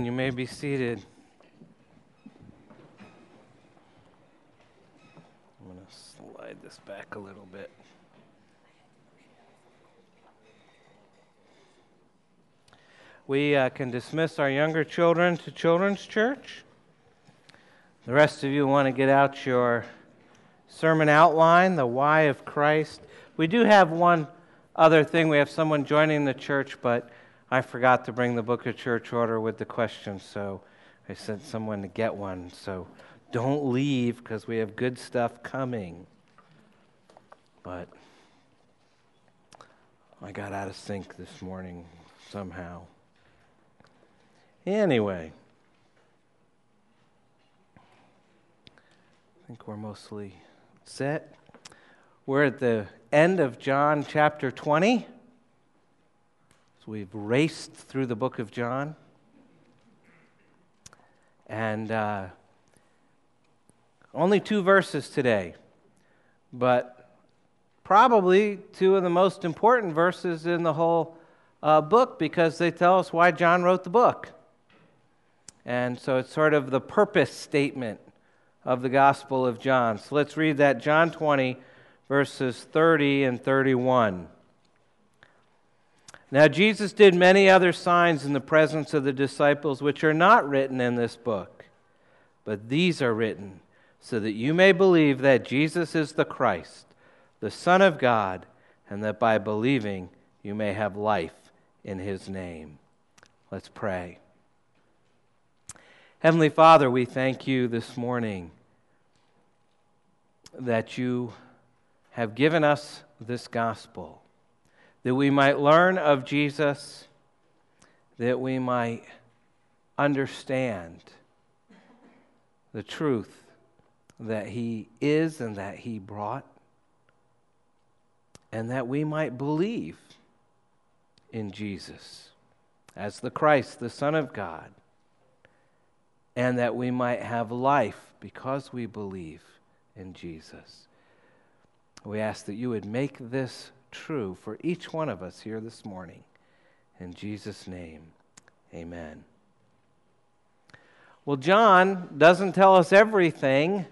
You may be seated. I'm going to slide this back a little bit. We can dismiss our younger children to Children's Church. The rest of you want to get out your sermon outline, the why of Christ. We do have one other thing. We have someone joining the church, but I forgot to bring the book of church order with the question, so I sent someone to get one. So don't leave, because we have good stuff coming. But I got out of sync this morning somehow. Anyway, I think we're mostly set. We're at the end of John chapter 20. We've raced through the book of John, and only two verses today, but probably two of the most important verses in the whole book, because they tell us why John wrote the book. And so it's sort of the purpose statement of the Gospel of John. So let's read that, John 20, verses 30 and 31. Now Jesus did many other signs in the presence of the disciples, which are not written in this book, but these are written so that you may believe that Jesus is the Christ, the Son of God, and that by believing you may have life in his name. Let's pray. Heavenly Father, we thank you this morning that you have given us this gospel, that we might learn of Jesus, that we might understand the truth that he is and that he brought, and that we might believe in Jesus as the Christ, the Son of God, and that we might have life because we believe in Jesus. We ask that you would make this true for each one of us here this morning. In Jesus' name, amen. Well, John doesn't tell us everything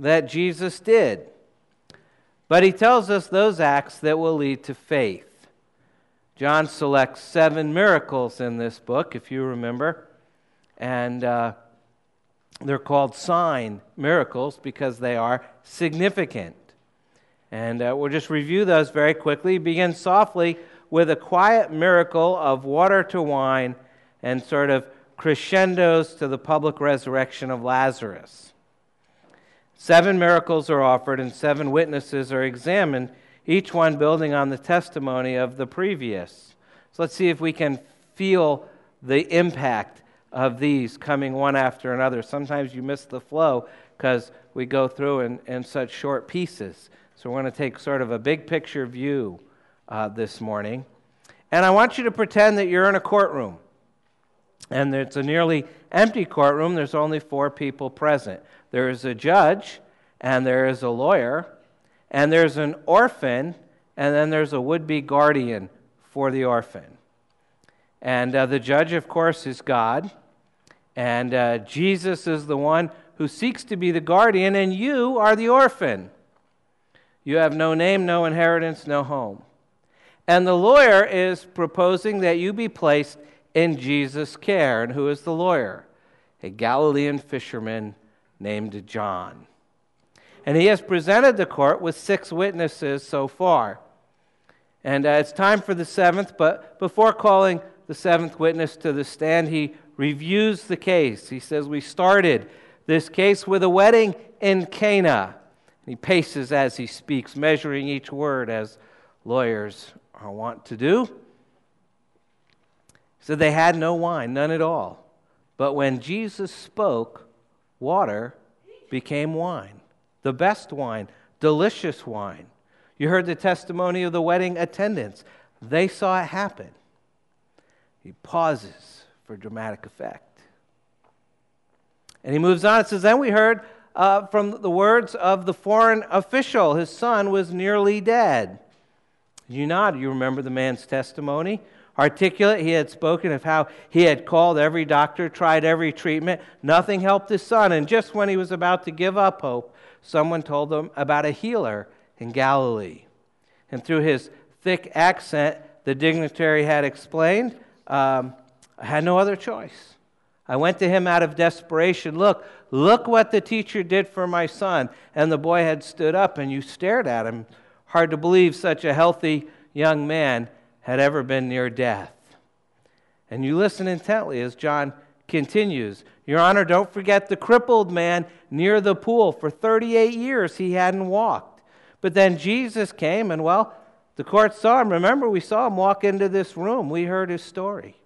that Jesus did, but he tells us those acts that will lead to faith. John selects 7 miracles in this book, if you remember, and they're called sign miracles because they are significant. And we'll just review those very quickly. Begin softly with a quiet miracle of water to wine and sort of crescendos to the public resurrection of Lazarus. 7 miracles are offered and 7 witnesses are examined, each one building on the testimony of the previous. So let's see if we can feel the impact of these coming one after another. Sometimes you miss the flow because we go through in such short pieces. So we're going to take sort of a big picture view this morning. And I want you to pretend that you're in a courtroom. And it's a nearly empty courtroom. There's only 4 people present. There is a judge, and there is a lawyer, and there's an orphan, and then there's a would-be guardian for the orphan. And the judge, of course, is God. And Jesus is the one who seeks to be the guardian, and you are the orphan. You have no name, no inheritance, no home. And the lawyer is proposing that you be placed in Jesus' care. And who is the lawyer? A Galilean fisherman named John. And he has presented the court with 6 witnesses so far. And it's time for the 7th, but before calling the 7th witness to the stand, he reviews the case. He says, we started this case with a wedding in Cana. He paces as he speaks, measuring each word as lawyers are wont to do. So they had no wine, none at all. But when Jesus spoke, water became wine, the best wine, delicious wine. You heard the testimony of the wedding attendants. They saw it happen. He pauses for dramatic effect. And he moves on and says, then we heard from the words of the foreign official, his son was nearly dead. You nod, you remember the man's testimony. Articulate, he had spoken of how he had called every doctor, tried every treatment. Nothing helped his son. And just when he was about to give up hope, someone told him about a healer in Galilee. And through his thick accent, the dignitary had explained, I had no other choice. I went to him out of desperation. Look what the teacher did for my son. And the boy had stood up, and you stared at him. Hard to believe such a healthy young man had ever been near death. And you listen intently as John continues. Your Honor, don't forget the crippled man near the pool. For 38 years he hadn't walked. But then Jesus came, and well, the court saw him. Remember, we saw him walk into this room. We heard his story.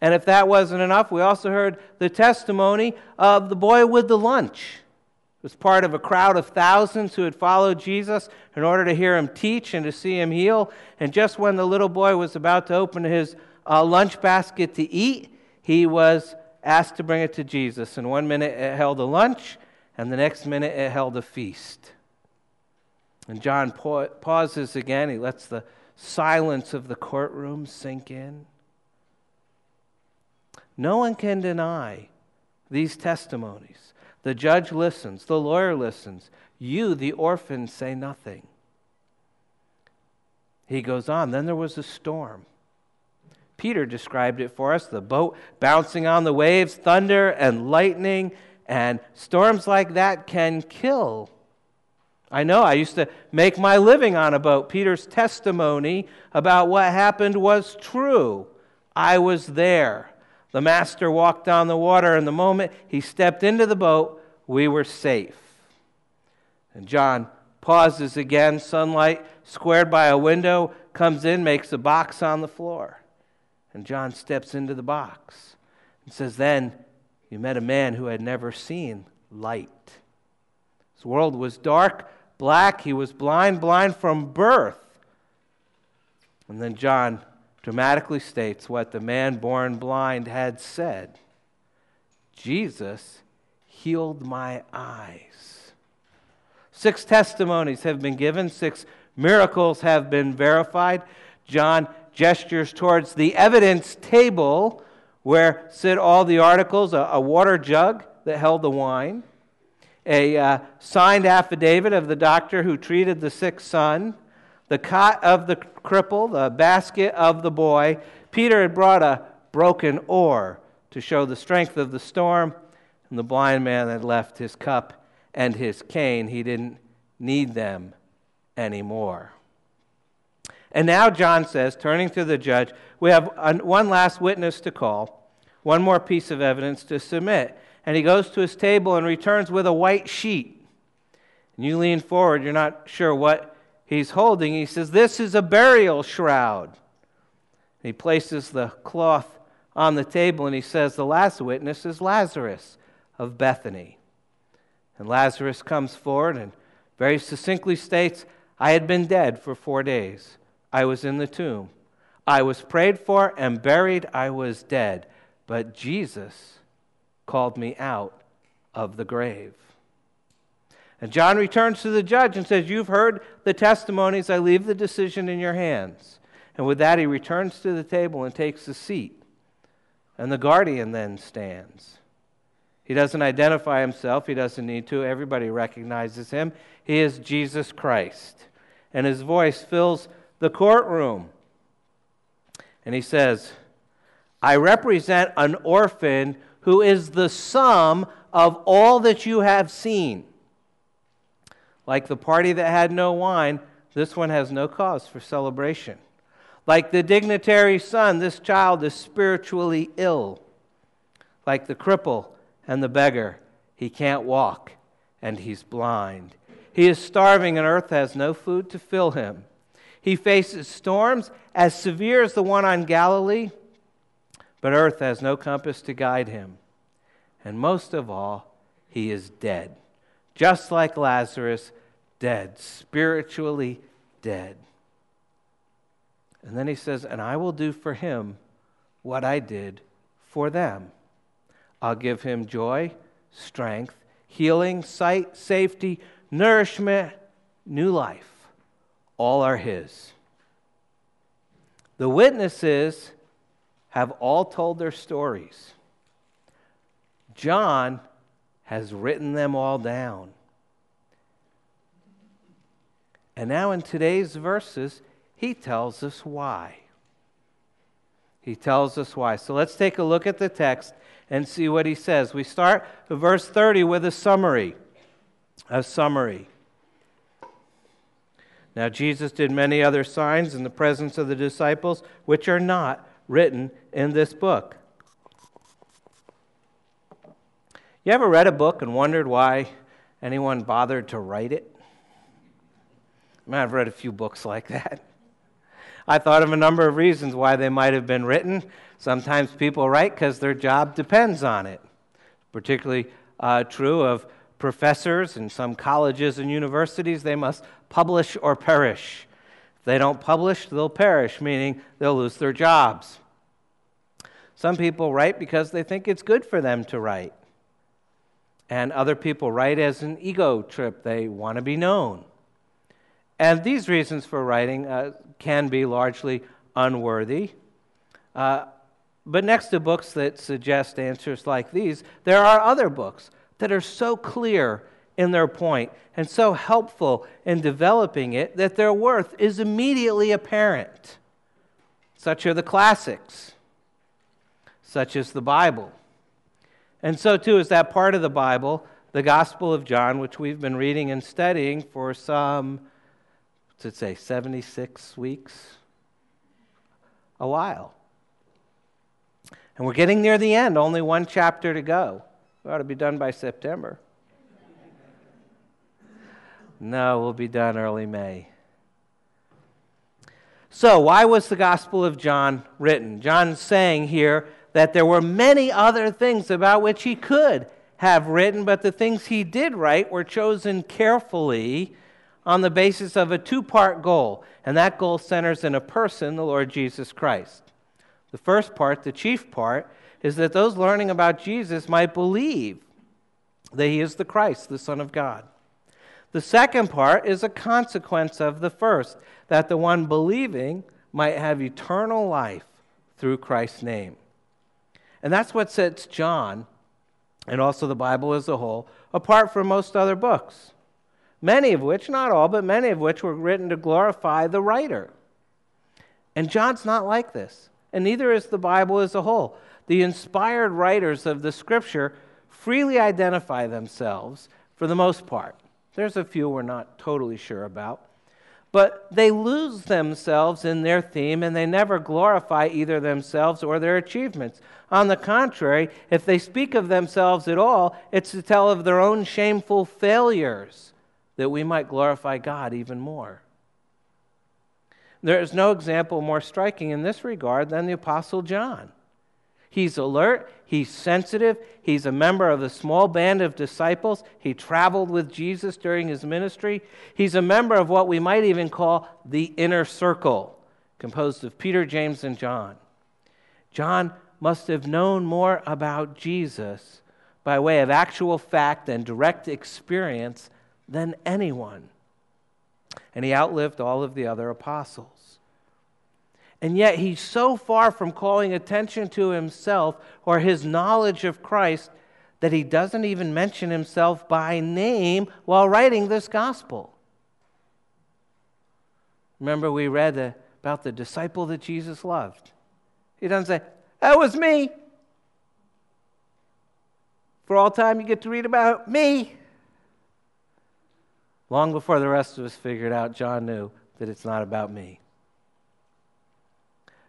And if that wasn't enough, we also heard the testimony of the boy with the lunch. It was part of a crowd of thousands who had followed Jesus in order to hear him teach and to see him heal. And just when the little boy was about to open his lunch basket to eat, he was asked to bring it to Jesus. And one minute it held a lunch, and the next minute it held a feast. And John pauses again. He lets the silence of the courtroom sink in. No one can deny these testimonies. The judge listens. The lawyer listens. You, the orphan, say nothing. He goes on. Then there was a storm. Peter described it for us. The boat bouncing on the waves, thunder and lightning, and storms like that can kill. I know, I used to make my living on a boat. Peter's testimony about what happened was true. I was there. The master walked on the water, and the moment he stepped into the boat, we were safe. And John pauses again. Sunlight squared by a window comes in, makes a box on the floor. And John steps into the box and says, then you met a man who had never seen light. His world was dark, black. He was blind from birth. And then John dramatically states what the man born blind had said. Jesus healed my eyes. 6 testimonies have been given. 6 miracles have been verified. John gestures towards the evidence table where sit all the articles, a water jug that held the wine, a signed affidavit of the doctor who treated the sick son, the cot of the cripple, the basket of the boy. Peter had brought a broken oar to show the strength of the storm, and the blind man had left his cup and his cane. He didn't need them anymore. And now John says, turning to the judge, we have one last witness to call, one more piece of evidence to submit. And he goes to his table and returns with a white sheet. And you lean forward, you're not sure what he's holding. He says, this is a burial shroud. He places the cloth on the table, and he says, the last witness is Lazarus of Bethany. And Lazarus comes forward and very succinctly states, I had been dead for 4 days. I was in the tomb. I was prayed for and buried. I was dead. But Jesus called me out of the grave. And John returns to the judge and says, you've heard the testimonies. I leave the decision in your hands. And with that, he returns to the table and takes a seat. And the guardian then stands. He doesn't identify himself. He doesn't need to. Everybody recognizes him. He is Jesus Christ. And his voice fills the courtroom. And he says, I represent an orphan who is the sum of all that you have seen. Like the party that had no wine, this one has no cause for celebration. Like the dignitary's son, this child is spiritually ill. Like the cripple and the beggar, he can't walk and he's blind. He is starving and earth has no food to fill him. He faces storms as severe as the one on Galilee, but earth has no compass to guide him. And most of all, he is dead. Just like Lazarus, dead, spiritually dead. And then he says, and I will do for him what I did for them. I'll give him joy, strength, healing, sight, safety, nourishment, new life. All are his. The witnesses have all told their stories. John has written them all down. And now in today's verses, he tells us why. He tells us why. So let's take a look at the text and see what he says. We start with verse 30 with a summary. A summary. Now Jesus did many other signs in the presence of the disciples, which are not written in this book. You ever read a book and wondered why anyone bothered to write it? I mean, I've read a few books like that. I thought of a number of reasons why they might have been written. Sometimes people write because their job depends on it. Particularly true of professors in some colleges and universities. They must publish or perish. If they don't publish, they'll perish, meaning they'll lose their jobs. Some people write because they think it's good for them to write. And other people write as an ego trip. They want to be known. And these reasons for writing can be largely unworthy. But next to books that suggest answers like these, there are other books that are so clear in their point and so helpful in developing it that their worth is immediately apparent. Such are the classics, such as the Bible. And so too is that part of the Bible, the Gospel of John, which we've been reading and studying for some, 76 weeks? A while. And we're getting near the end, only one chapter to go. We ought to be done by September. No, we'll be done early May. So, why was the Gospel of John written? John's saying here that there were many other things about which he could have written, but the things he did write were chosen carefully on the basis of a two-part goal, and that goal centers in a person, the Lord Jesus Christ. The first part, the chief part, is that those learning about Jesus might believe that he is the Christ, the Son of God. The second part is a consequence of the first, that the one believing might have eternal life through Christ's name. And that's what sets John, and also the Bible as a whole, apart from most other books. Many of which, not all, but many of which were written to glorify the writer. And John's not like this, and neither is the Bible as a whole. The inspired writers of the Scripture freely identify themselves, for the most part. There's a few we're not totally sure about. But they lose themselves in their theme, and they never glorify either themselves or their achievements. On the contrary, if they speak of themselves at all, it's to tell of their own shameful failures, that we might glorify God even more. There is no example more striking in this regard than the Apostle John. He's alert, he's sensitive, he's a member of a small band of disciples, he traveled with Jesus during his ministry, he's a member of what we might even call the inner circle, composed of Peter, James, and John. John must have known more about Jesus by way of actual fact and direct experience than anyone. And he outlived all of the other apostles. And yet he's so far from calling attention to himself or his knowledge of Christ that he doesn't even mention himself by name while writing this gospel. Remember we read about the disciple that Jesus loved. He doesn't say, "That was me." For all time you get to read about me. Long before the rest of us figured out, John knew that it's not about me.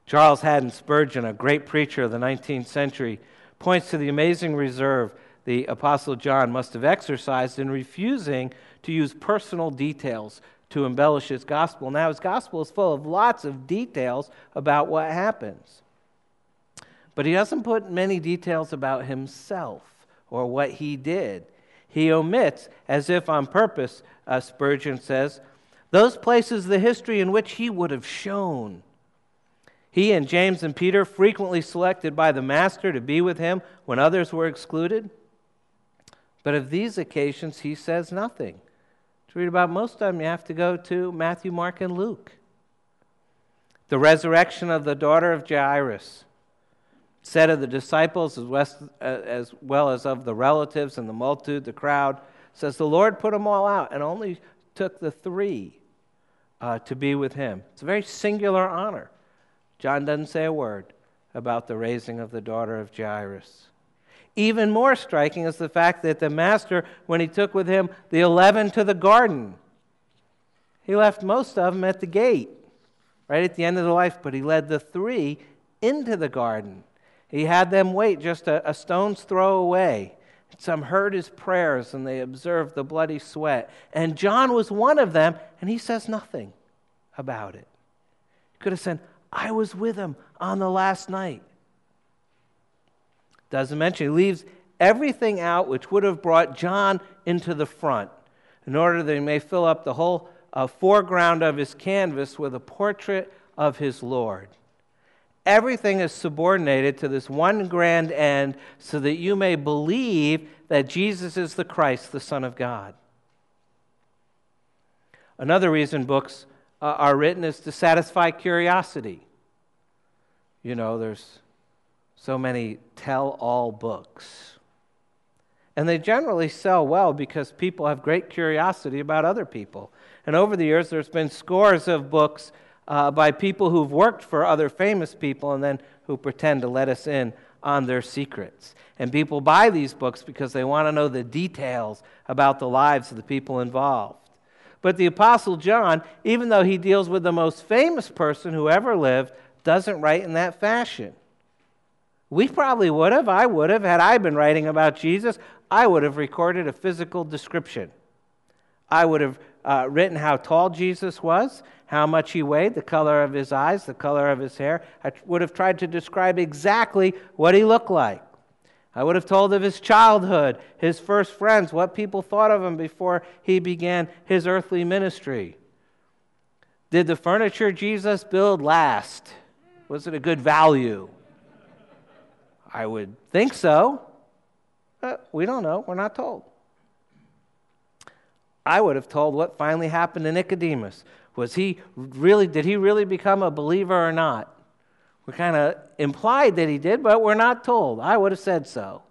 Charles Haddon Spurgeon, a great preacher of the 19th century, points to the amazing reserve the Apostle John must have exercised in refusing to use personal details to embellish his gospel. Now his gospel is full of lots of details about what happens. But he doesn't put many details about himself or what he did. He omits, as if on purpose, Spurgeon says, those places the history in which he would have shone. He and James and Peter, frequently selected by the Master to be with him when others were excluded. But of these occasions, he says nothing. To read about most of them, you have to go to Matthew, Mark, and Luke. The resurrection of the daughter of Jairus, said of the disciples as well as of the relatives and the multitude, the crowd, says the Lord put them all out and only took the three to be with him. It's a very singular honor. John doesn't say a word about the raising of the daughter of Jairus. Even more striking is the fact that the master, when he took with him the 11 to the garden, he left most of them at the gate, right at the end of the life, but he led the three into the garden. He had them wait just a stone's throw away. Some heard his prayers, and they observed the bloody sweat. And John was one of them, and he says nothing about it. He could have said, I was with him on the last night. Doesn't mention. He leaves everything out which would have brought John into the front in order that he may fill up the whole foreground of his canvas with a portrait of his Lord. Everything is subordinated to this one grand end so that you may believe that Jesus is the Christ, the Son of God. Another reason books are written is to satisfy curiosity. You know, there's so many tell-all books. And they generally sell well because people have great curiosity about other people. And over the years, there's been scores of books by people who've worked for other famous people and then who pretend to let us in on their secrets. And people buy these books because they want to know the details about the lives of the people involved. But the Apostle John, even though he deals with the most famous person who ever lived, doesn't write in that fashion. We probably would have, I would have, had I been writing about Jesus, I would have recorded a physical description. I would have written how tall Jesus was, how much he weighed, the color of his eyes, the color of his hair. I would have tried to describe exactly what he looked like. I would have told of his childhood, his first friends, what people thought of him before he began his earthly ministry. Did the furniture Jesus built last? Was it a good value? I would think so. But we don't know. We're not told. I would have told what finally happened to Nicodemus. Did he really become a believer or not? We're kind of implied that he did, but we're not told. I would have said so.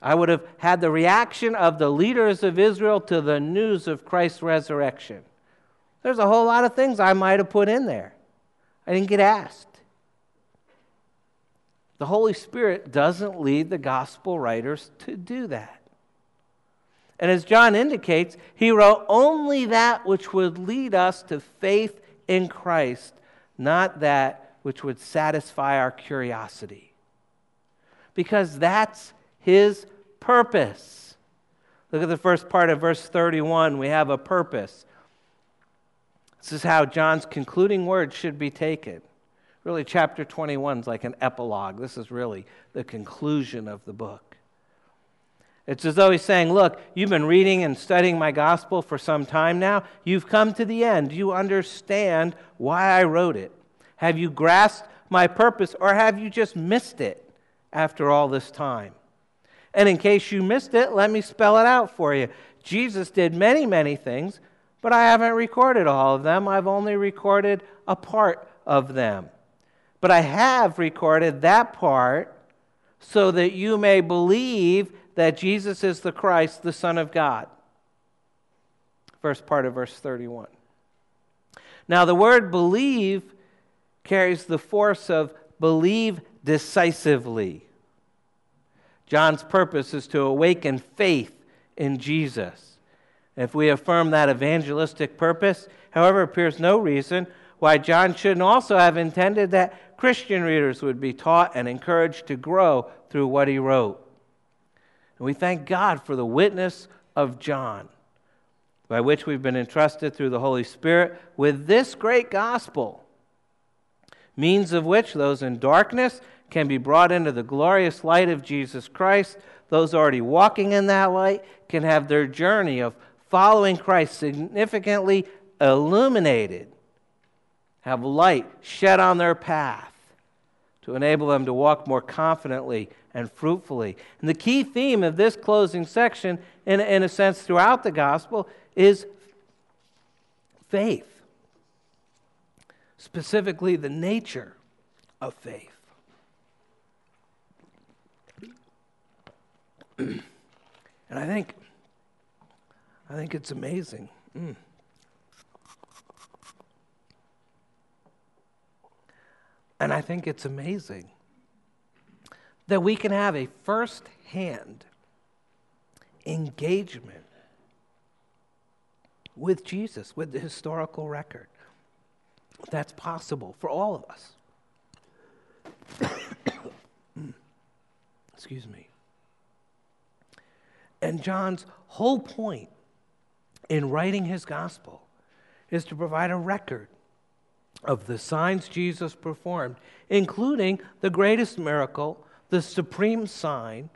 I would have had the reaction of the leaders of Israel to the news of Christ's resurrection. There's a whole lot of things I might have put in there. I didn't get asked. The Holy Spirit doesn't lead the gospel writers to do that. And as John indicates, he wrote only that which would lead us to faith in Christ, not that which would satisfy our curiosity. Because that's his purpose. Look at the first part of verse 31. We have a purpose. This is how John's concluding words should be taken. Really, chapter 21 is like an epilogue. This is really the conclusion of the book. It's as though he's saying, look, you've been reading and studying my gospel for some time now. You've come to the end. You understand why I wrote it. Have you grasped my purpose, or have you just missed it after all this time? And in case you missed it, let me spell it out for you. Jesus did many, many things, but I haven't recorded all of them. I've only recorded a part of them. But I have recorded that part so that you may believe that Jesus is the Christ, the Son of God. First part of verse 31. Now the word believe carries the force of believe decisively. John's purpose is to awaken faith in Jesus. If we affirm that evangelistic purpose, however, appears no reason why John shouldn't also have intended that Christian readers would be taught and encouraged to grow through what he wrote. And we thank God for the witness of John, by which we've been entrusted through the Holy Spirit with this great gospel, means of which those in darkness can be brought into the glorious light of Jesus Christ. Those already walking in that light can have their journey of following Christ significantly illuminated, have light shed on their path to enable them to walk more confidently and fruitfully. And the key theme of this closing section, in a sense throughout the gospel, is faith, specifically the nature of faith. And I think it's amazing. And I think it's amazing that we can have a first-hand engagement with Jesus, with the historical record. That's possible for all of us. Excuse me. And John's whole point in writing his gospel is to provide a record of the signs Jesus performed, including the greatest miracle, the supreme sign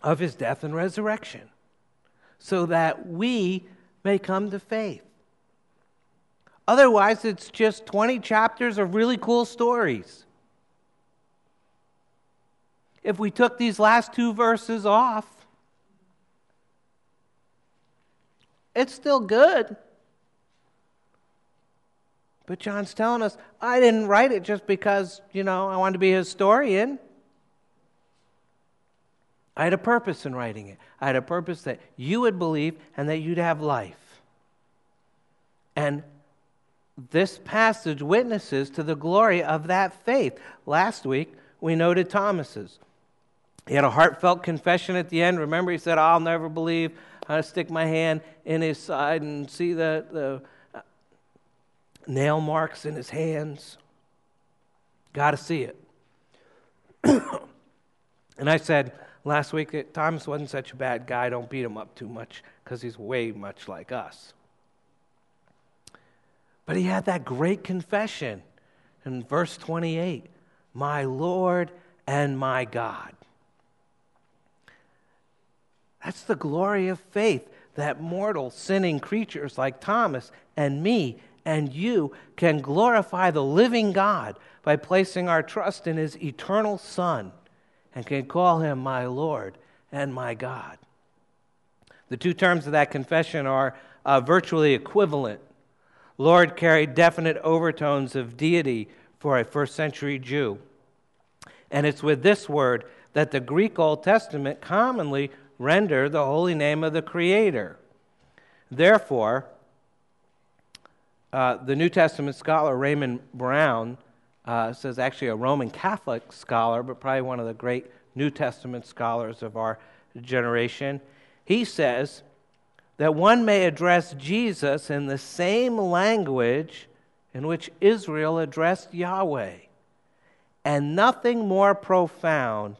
of his death and resurrection, so that we may come to faith. Otherwise, it's just 20 chapters of really cool stories. If we took these last two verses off, it's still good. But John's telling us, I didn't write it just because, I wanted to be a historian. I had a purpose in writing it. I had a purpose that you would believe and that you'd have life. And this passage witnesses to the glory of that faith. Last week, we noted Thomas's. He had a heartfelt confession at the end. Remember, he said, I'll never believe. I'll stick my hand in his side and see the nail marks in his hands. Got to see it. And I said last week that Thomas wasn't such a bad guy. Don't beat him up too much because he's way much like us. But he had that great confession in verse 28, my Lord and my God. That's the glory of faith that mortal sinning creatures like Thomas and me and you can glorify the living God by placing our trust in his eternal Son and can call him my Lord and my God. The two terms of that confession are virtually equivalent. Lord carried definite overtones of deity for a first century Jew. And it's with this word that the Greek Old Testament commonly render the holy name of the Creator. Therefore, the New Testament scholar Raymond Brown says, actually a Roman Catholic scholar, but probably one of the great New Testament scholars of our generation, he says that one may address Jesus in the same language in which Israel addressed Yahweh, and nothing more profound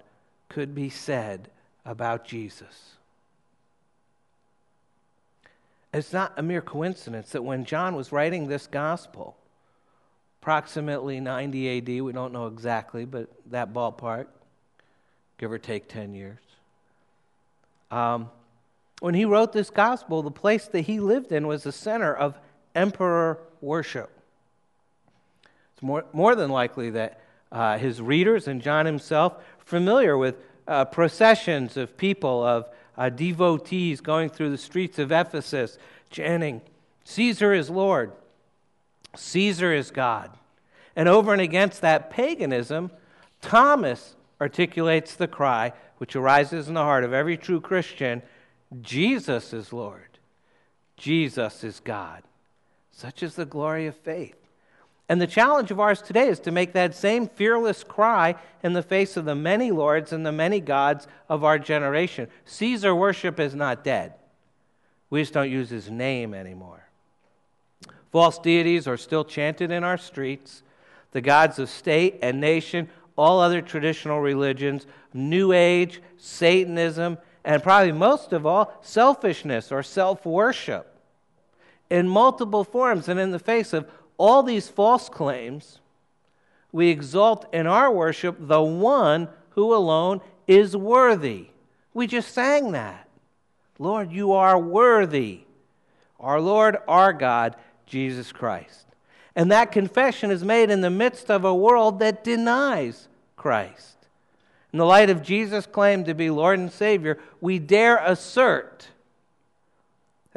could be said about Jesus. It's not a mere coincidence that when John was writing this gospel, approximately 90 AD, we don't know exactly, but that ballpark, give or take 10 years. When he wrote this gospel, the place that he lived in was the center of emperor worship. It's more than likely that his readers and John himself familiar with processions of people, of devotees going through the streets of Ephesus, chanting, Caesar is Lord, Caesar is God. And over and against that paganism, Thomas articulates the cry, which arises in the heart of every true Christian, Jesus is Lord, Jesus is God. Such is the glory of faith. And the challenge of ours today is to make that same fearless cry in the face of the many lords and the many gods of our generation. Caesar worship is not dead. We just don't use his name anymore. False deities are still chanted in our streets. The gods of state and nation, all other traditional religions, New Age, Satanism, and probably most of all, selfishness or self-worship in multiple forms and in the face of all these false claims, we exalt in our worship the one who alone is worthy. We just sang that. Lord, you are worthy. Our Lord, our God, Jesus Christ. And that confession is made in the midst of a world that denies Christ. In the light of Jesus' claim to be Lord and Savior, we dare assert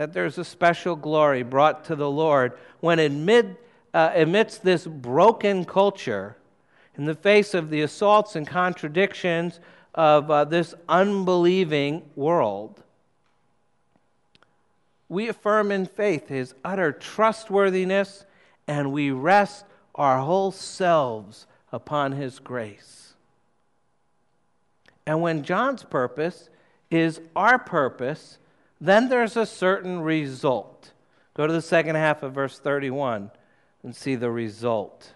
that there's a special glory brought to the Lord when amidst this broken culture, in the face of the assaults and contradictions of this unbelieving world, we affirm in faith his utter trustworthiness, and we rest our whole selves upon his grace. And when John's purpose is our purpose, then there's a certain result. Go to the second half of verse 31 and see the result.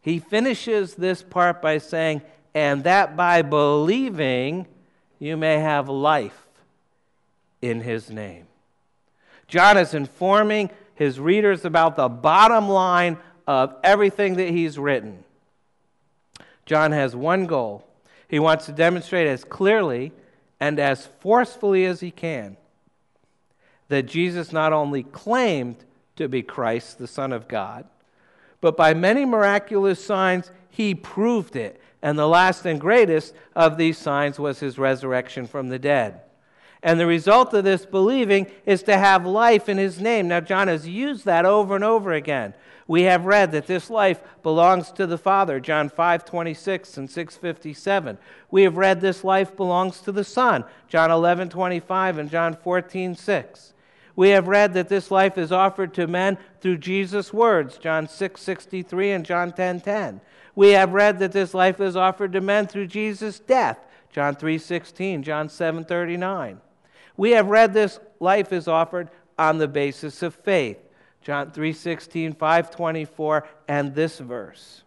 He finishes this part by saying, and that by believing you may have life in his name. John is informing his readers about the bottom line of everything that he's written. John has one goal. He wants to demonstrate as clearly and as forcefully as he can that Jesus not only claimed to be Christ, the Son of God, but by many miraculous signs he proved it. And the last and greatest of these signs was his resurrection from the dead. And the result of this believing is to have life in his name. Now, John has used that over and over again. We have read that this life belongs to the Father, John 5:26 and 6:57. We have read this life belongs to the Son, John 11:25 and John 14:6. We have read that this life is offered to men through Jesus' words, John 6:63 and John 10:10. We have read that this life is offered to men through Jesus' death, John 3:16, John 7:39. We have read this life is offered on the basis of faith, John 3:16, 5:24, and this verse.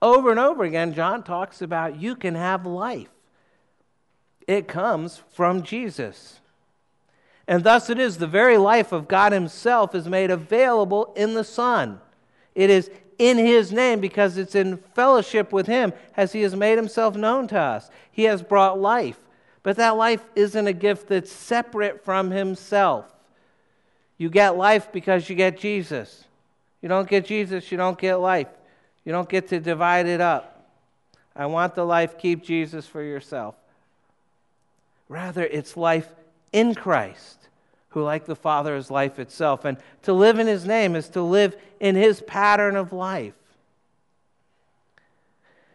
Over and over again, John talks about you can have life. It comes from Jesus. And thus it is the very life of God himself is made available in the Son. It is in his name because it's in fellowship with him as he has made himself known to us. He has brought life. But that life isn't a gift that's separate from himself. You get life because you get Jesus. You don't get Jesus, you don't get life. You don't get to divide it up. I want the life, keep Jesus for yourself. Rather, it's life in Christ, who like the Father is life itself. And to live in his name is to live in his pattern of life.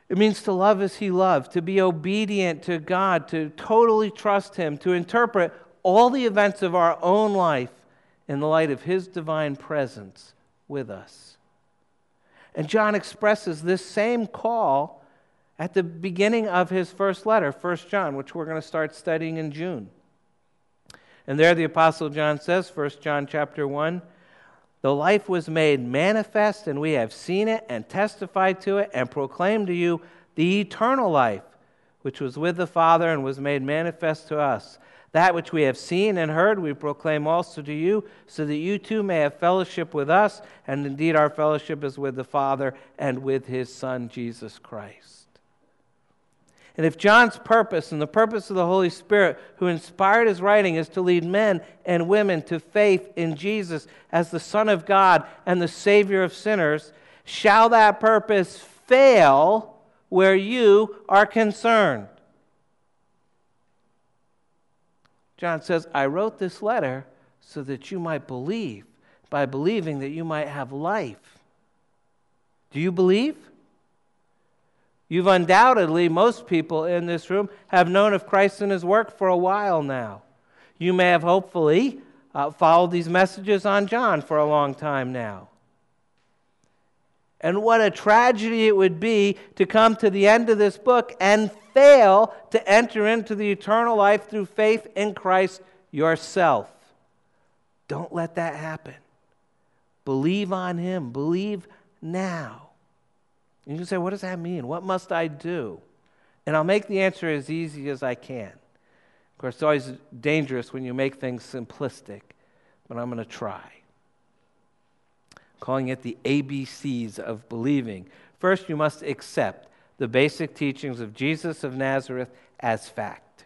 It means to love as he loved, to be obedient to God, to totally trust him, to interpret all the events of our own life in the light of his divine presence with us. And John expresses this same call at the beginning of his first letter, 1 John, which we're going to start studying in June. And there the Apostle John says, 1 John chapter 1, the life was made manifest, and we have seen it and testified to it and proclaimed to you the eternal life, which was with the Father and was made manifest to us. That which we have seen and heard we proclaim also to you, so that you too may have fellowship with us, and indeed our fellowship is with the Father and with his Son, Jesus Christ. And if John's purpose and the purpose of the Holy Spirit who inspired his writing is to lead men and women to faith in Jesus as the Son of God and the Savior of sinners, shall that purpose fail where you are concerned? John says, I wrote this letter so that you might believe, by believing that you might have life. Do you believe? You've undoubtedly, most people in this room, have known of Christ and his work for a while now. You may have hopefully followed these messages on John for a long time now. And what a tragedy it would be to come to the end of this book and fail to enter into the eternal life through faith in Christ yourself. Don't let that happen. Believe on him. Believe now. You can say, what does that mean? What must I do? And I'll make the answer as easy as I can. Of course, it's always dangerous when you make things simplistic, but I'm going to try. I'm calling it the ABCs of believing. First, you must accept the basic teachings of Jesus of Nazareth as fact.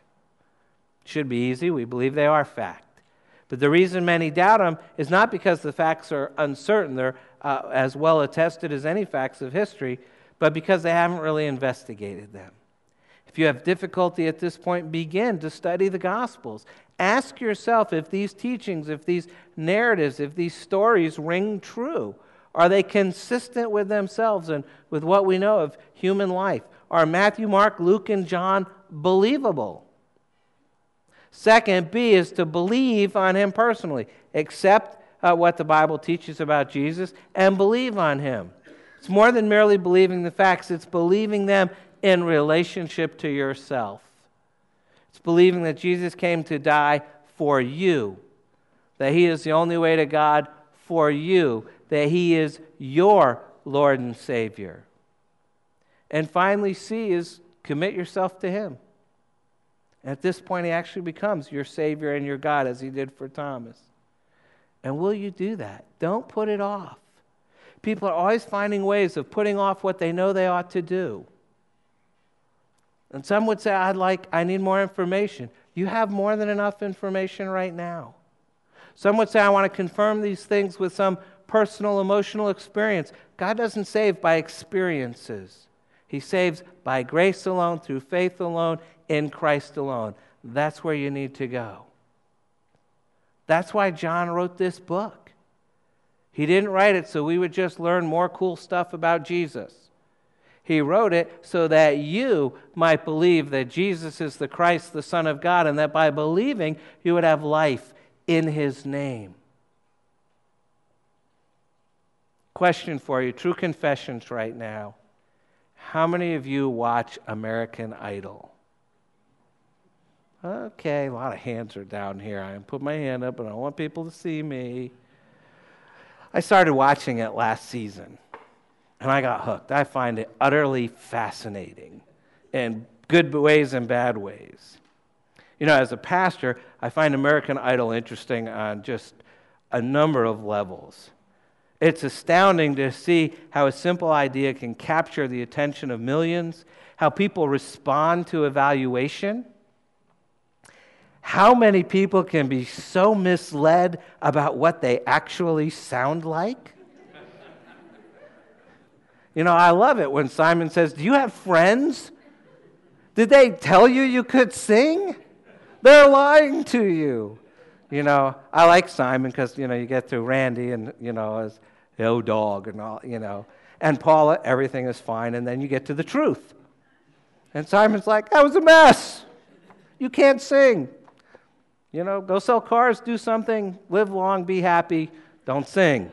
It should be easy. We believe they are fact. But the reason many doubt them is not because the facts are uncertain. They're as well attested as any facts of history, but because they haven't really investigated them. If you have difficulty at this point, begin to study the Gospels. Ask yourself if these teachings, if these narratives, if these stories ring true. Are they consistent with themselves and with what we know of human life? Are Matthew, Mark, Luke, and John believable? Second, B is to believe on him personally. Accept what the Bible teaches about Jesus and believe on him. It's more than merely believing the facts. It's believing them in relationship to yourself. It's believing that Jesus came to die for you, that he is the only way to God for you, that he is your Lord and Savior. And finally, C is commit yourself to him. At this point, he actually becomes your Savior and your God, as he did for Thomas. And will you do that? Don't put it off. People are always finding ways of putting off what they know they ought to do. And some would say, I need more information. You have more than enough information right now. Some would say, I want to confirm these things with some personal, emotional experience. God doesn't save by experiences. He saves by grace alone, through faith alone, in Christ alone. That's where you need to go. That's why John wrote this book. He didn't write it so we would just learn more cool stuff about Jesus. He wrote it so that you might believe that Jesus is the Christ, the Son of God, and that by believing, you would have life in his name. Question for you, true confessions right now. How many of you watch American Idol? Okay, a lot of hands are down here. I put my hand up, and I don't want people to see me. I started watching it last season. And I got hooked. I find it utterly fascinating in good ways and bad ways. You know, as a pastor, I find American Idol interesting on just a number of levels. It's astounding to see how a simple idea can capture the attention of millions, how people respond to evaluation, how many people can be so misled about what they actually sound like. You know, I love it when Simon says, do you have friends? Did they tell you you could sing? They're lying to you. You know, I like Simon because, you know, you get through Randy and, you know, as oh, dog and all, you know. And Paula, everything is fine. And then you get to the truth. And Simon's like, that was a mess. You can't sing. You know, go sell cars, do something, live long, be happy, don't sing.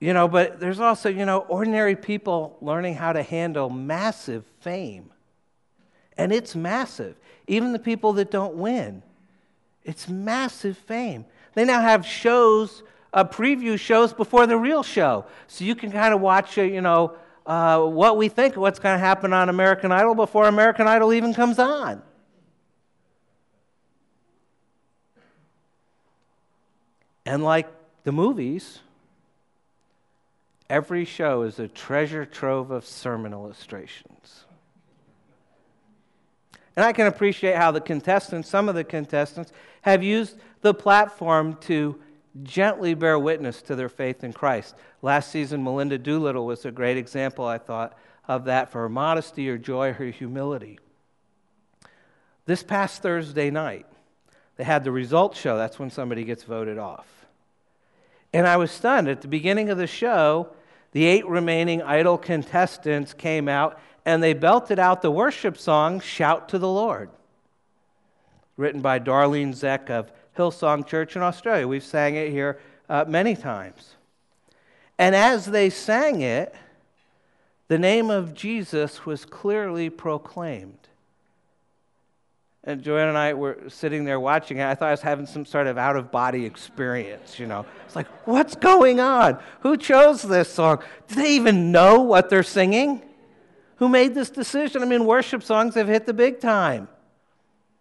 You know, but there's also, you know, ordinary people learning how to handle massive fame. And it's massive. Even the people that don't win, it's massive fame. They now have shows, preview shows before the real show. So you can kind of watch, you know, what we think of what's going to happen on American Idol before American Idol even comes on. And like the movies, every show is a treasure trove of sermon illustrations. And I can appreciate how the contestants, some of the contestants, have used the platform to gently bear witness to their faith in Christ. Last season, Melinda Doolittle was a great example, I thought, of that, for her modesty, her joy, her humility. This past Thursday night, they had the results show. That's when somebody gets voted off. And I was stunned. At the beginning of the show, the 8 remaining idol contestants came out and they belted out the worship song, Shout to the Lord, written by Darlene Zeck of Hillsong Church in Australia. We've sang it here many times. And as they sang it, the name of Jesus was clearly proclaimed. And Joanna and I were sitting there watching it. I thought I was having some sort of out-of-body experience, you know. It's like, what's going on? Who chose this song? Do they even know what they're singing? Who made this decision? I mean, worship songs have hit the big time.